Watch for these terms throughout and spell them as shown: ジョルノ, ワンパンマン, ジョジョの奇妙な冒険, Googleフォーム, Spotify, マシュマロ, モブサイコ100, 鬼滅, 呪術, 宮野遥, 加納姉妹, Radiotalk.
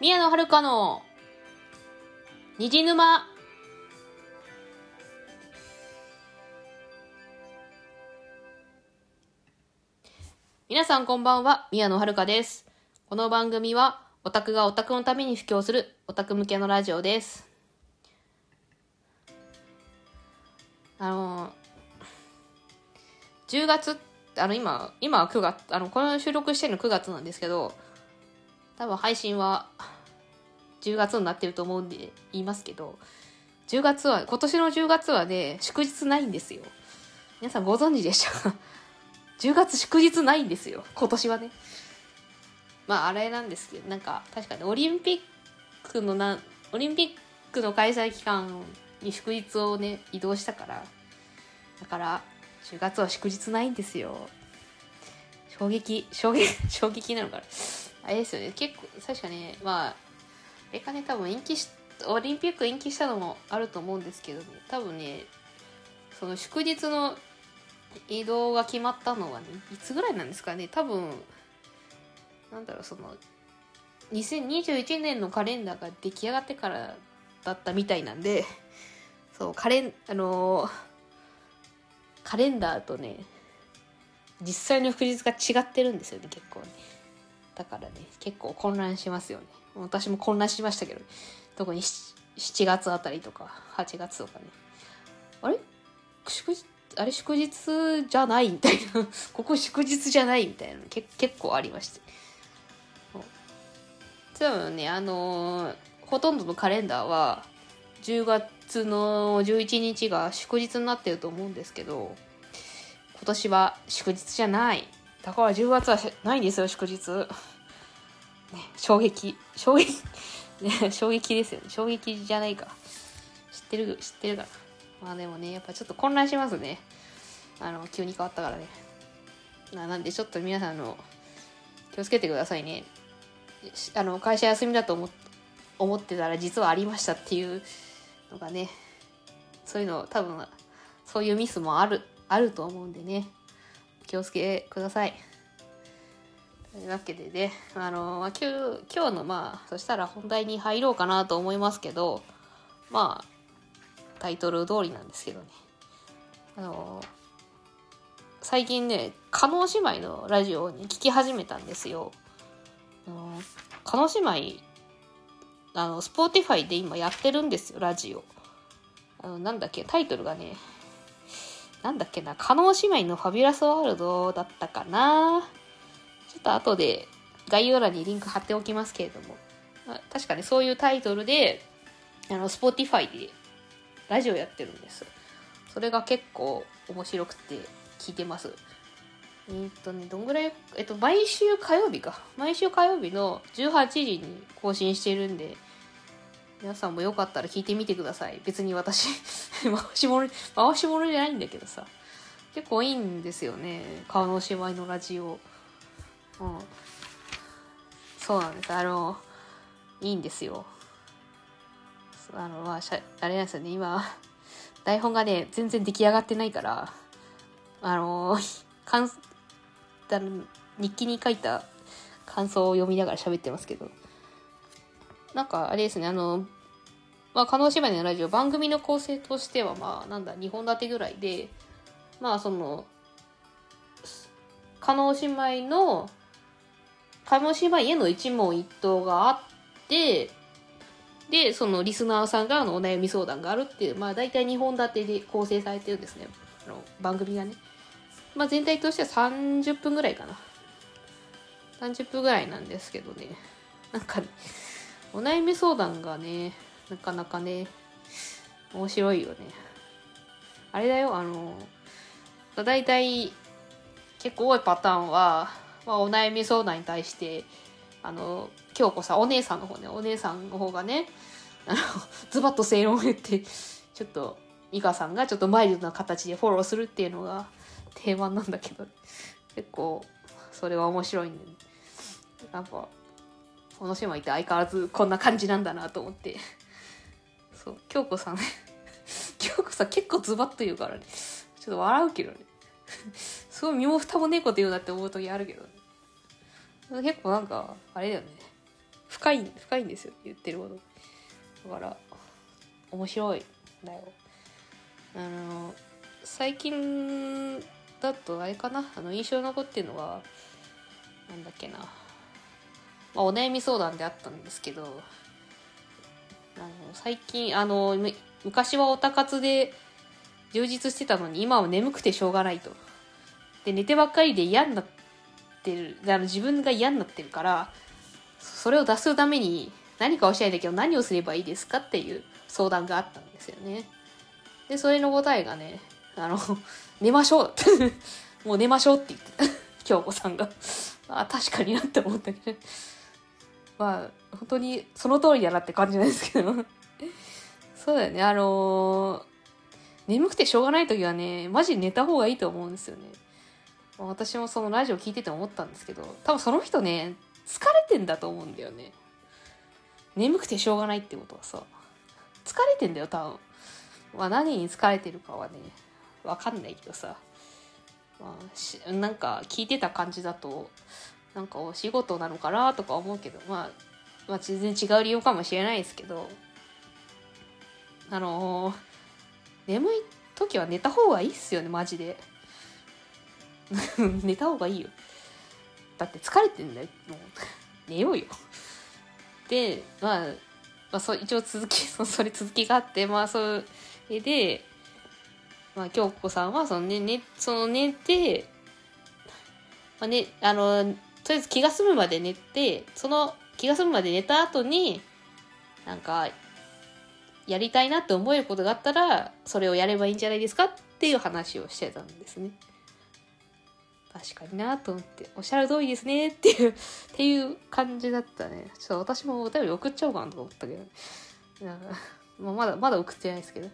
宮野遥の虹沼。皆さんこんばんは、宮野遥です。この番組はオタクがオタクのために布教するオタク向けのラジオです。10月今は9月この収録してるの9月なんですけど、多分配信は10月になってると思うんで言いますけど、今年の10月はね、祝日ないんですよ。皆さんご存知でしたか10月祝日ないんですよ、今年はね。まああれなんですけど、なんか確かにオリンピックの開催期間に祝日をね移動したから、だから10月は祝日ないんですよ。衝撃なのかな。あれですよね、結構確かね、まあ多分オリンピック延期したのもあると思うんですけど、ね、多分ね、その祝日の移動が決まったのはね、いつぐらいなんですかね。多分その2021年のカレンダーが出来上がってからだったみたいなんで、そうカレンダーとね、実際の祝日が違ってるんですよね、結構ね。だからね、結構混乱しますよね。私も混乱しましたけど、特に7月あたりとか8月とかね、祝日じゃないみたいなここ祝日じゃないみたいな結構ありまして、多分ね、ほとんどのカレンダーは10月の11日が祝日になってると思うんですけど、今年は祝日じゃない。だから10月はないんですよ、祝日、ね、衝撃ね、衝撃ですよね。衝撃じゃないか、知ってるから。まあでもね、やっぱちょっと混乱しますね、急に変わったからね。なんでちょっと皆さん気をつけてくださいね。会社休みだと思ってたら実はありましたっていうのがね、そういうの多分そういうミスもあると思うんでね、気をつけください。というわけでね、今日のそしたら本題に入ろうかなと思いますけど、タイトル通りなんですけどね、最近ね、加納姉妹のラジオに聞き始めたんですよ。加納姉妹Spotify で今やってるんですよ、ラジオ。タイトルがね、加納姉妹のファビュラスワールドだったかな。ちょっと後で概要欄にリンク貼っておきますけれども、確かにそういうタイトルでSpotify でラジオやってるんです。それが結構面白くて聞いてます。どんぐらい、毎週火曜日の18時に更新してるんで、皆さんもよかったら聞いてみてください。別に私回し物じゃないんだけどさ、結構いいんですよね、加納姉妹のラジオ。うん、そうなんです。いいんですよ。あれなんですよね、今台本がね全然出来上がってないから、日記に書いた感想を読みながら喋ってますけど、あれですね、加納姉妹のラジオ、番組の構成としては2本立てぐらいで、加納姉妹への一問一答があって、でそのリスナーさんからのお悩み相談があるっていう、大体2本立てで構成されてるんですね、番組がね。全体としては30分ぐらいかな。30分ぐらいなんですけどね。お悩み相談がね、なかなかね、面白いよね。あれだよ、大体結構多いパターンは、お悩み相談に対して、京子さん、お姉さんの方がね、ズバッと正論を言って、ちょっと、美香さんがちょっとマイルドな形でフォローするっていうのが定番なんだけど、結構、それは面白いんで、この姉妹って相変わらずこんな感じなんだなと思って。そう、京子さん結構ズバッと言うからね。ちょっと笑うけどね。すごい身も蓋もねえこと言うなって思う時あるけどね。結構あれだよね。深いんですよ、言ってること。だから面白いんだよ。最近だとあれかな、印象に残ってるのはなんだっけな、お悩み相談であったんですけど、最近昔はオタ活で充実してたのに、今は眠くてしょうがないと。で、寝てばっかりで嫌になってる、自分が嫌になってるから、それを出すために何かをしたいんだけど何をすればいいですかっていう相談があったんですよね。で、それの答えがね、寝ましょうもう寝ましょうって言ってた京子さんがあ、確かになって思ったけどまあ本当にその通りだなって感じなんですけどそうだよね、眠くてしょうがない時はね、マジ寝た方がいいと思うんですよね。私もそのラジオ聞いてて思ったんですけど、多分その人ね、疲れてんだと思うんだよね。眠くてしょうがないってことはさ、疲れてんだよ多分。まあ、何に疲れてるかはね分かんないけどさ、まあ、なんか聞いてた感じだとなんかお仕事なのかなとか思うけど、まあ全然違う理由かもしれないですけど、眠い時は寝た方がいいっすよね、マジで寝た方がいいよ。だって疲れてんだよ、もう寝ようよ。で、一応続きがあって、まあそれで、まあ、京子さんは寝て、まあね、とりあえず気が済むまで寝て、その気が済むまで寝た後になんかやりたいなって思えることがあったらそれをやればいいんじゃないですかっていう話をしてたんですね。確かになと思って、おっしゃる通りですねっていう感じだったね。ちょっと私もお便り送っちゃおうかなと思ったけど、まだ送ってないですけど、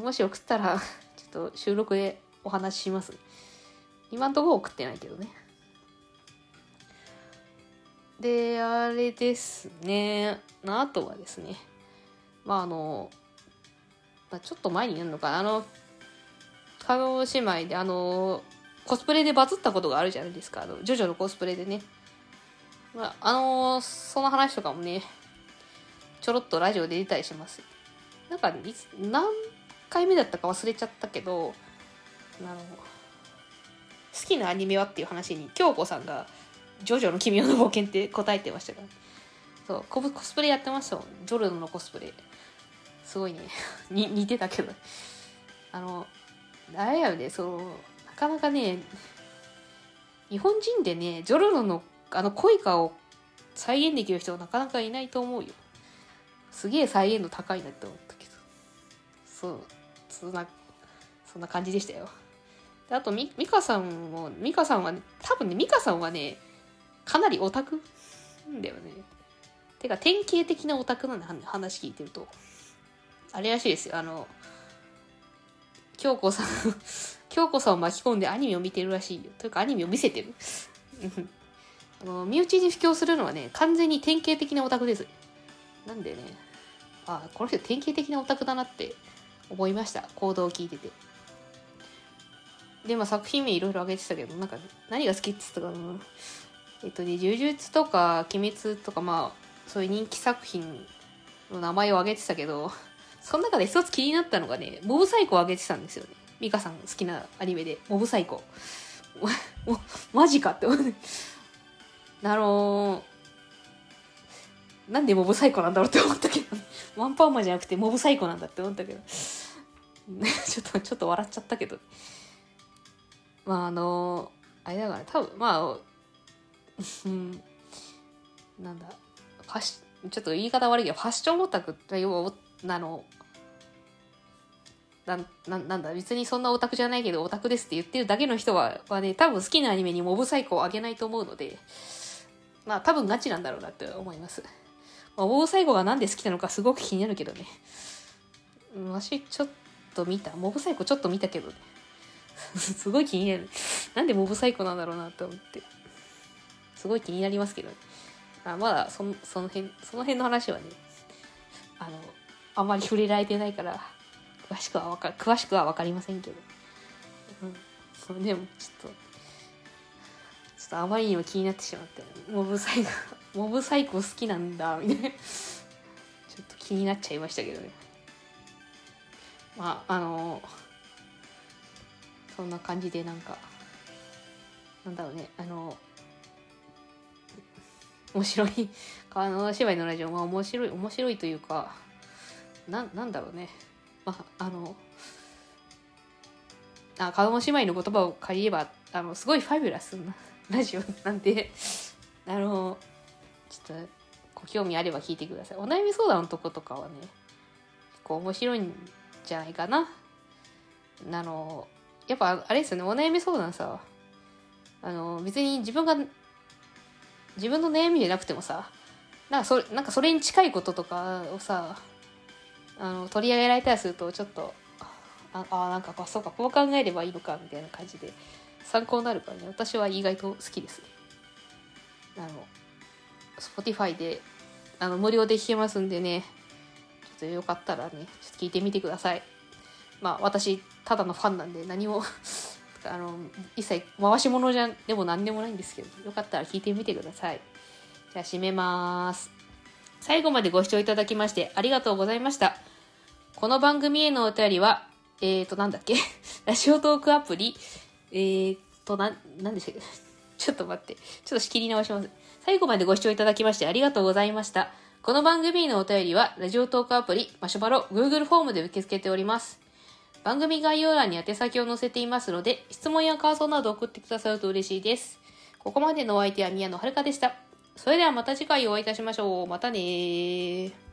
もし送ったらちょっと収録でお話しします。今んとこ送ってないけどね。で、あれですね、あとはですね、ちょっと前になるのかな、加納姉妹でコスプレでバズったことがあるじゃないですか、ジョジョのコスプレでね。その話とかもね、ちょろっとラジオで出たりします。なんか何回目だったか忘れちゃったけど、好きなアニメはっていう話に京子さんがジョジョの奇妙な冒険って答えてましたから、そう、コスプレやってましたもん、ジョルノのコスプレ。すごいね似てたけど、あれやよね、なかなかね、日本人でね、ジョルノの濃い顔を再現できる人はなかなかいないと思うよ。すげえ再現度高いなって思ったけど、そんな感じでしたよ。で、あと美香さんはね、多分ね、美香さんはね、かなりオタクだよね。てか典型的なオタクなんで、話聞いてるとあれらしいですよ。京子さんを巻き込んでアニメを見てるらしいよ。というかアニメを見せてる身内に布教するのはね、完全に典型的なオタクです。なんでね、この人典型的なオタクだなって思いました、行動を聞いてて。で、作品名いろいろ挙げてたけど、なんか何が好きって言ったかな、呪術とか鬼滅とか、そういう人気作品の名前を挙げてたけど、その中で一つ気になったのがね、モブサイコを挙げてたんですよね。ミカさん好きなアニメでモブサイコマジかって思ってなんでモブサイコなんだろうって思ったけど、ワンパンマンじゃなくてモブサイコなんだって思ったけどちょっと笑っちゃったけど、あれだから、多分なんだ、ちょっと言い方悪いけど、ファッションオタクって要はなんだ、別にそんなオタクじゃないけどオタクですって言ってるだけの人はね、多分好きなアニメにモブサイコをあげないと思うので、多分ガチなんだろうなって思います。モブサイコがなんで好きなのかすごく気になるけどね。私モブサイコちょっと見たけどねすごい気になる。なんでモブサイコなんだろうなと思って。すごい気になりますけど、ね、まだその辺の話はね、あんまり触れられてないから詳しくは分かりませんけど、でもちょっとあまりにも気になってしまって、モブサイコモブサイコ好きなんだみたいなちょっと気になっちゃいましたけどね。まあそんな感じでなんかなんだろうね、面白い川の芝居のラジオは面白いというかなんだろうね、まあ川の芝居の言葉を借りればすごいファビュラスなラジオなんでちょっとご興味あれば聞いてください。お悩み相談のとことかはね結構面白いんじゃないかな。やっぱあれですよね、お悩み相談さ別に自分の悩みじゃなくてもさなんかそれに近いこととかをさ取り上げられたりするとちょっとなんかそうかこう考えればいいのかみたいな感じで参考になるからね、私は意外と好きですね。Spotify で無料で聴けますんでね、ちょっとよかったらねちょっと聞いてみてください。まあ私ただのファンなんで何も一切回し物でも何でもないんですけど、よかったら聞いてみてください。じゃあ締めます。最後までご視聴いただきましてありがとうございました。この番組へのお便りはなんだっけラジオトークアプリなんでしたっけちょっと待って、ちょっと仕切り直します。最後までご視聴いただきましてありがとうございました。この番組へのお便りはラジオトークアプリマシュマロ Google フォームで受け付けております。番組概要欄に宛先を載せていますので、質問や感想など送ってくださると嬉しいです。ここまでのお相手は宮野遥でした。それではまた次回お会いいたしましょう。またね。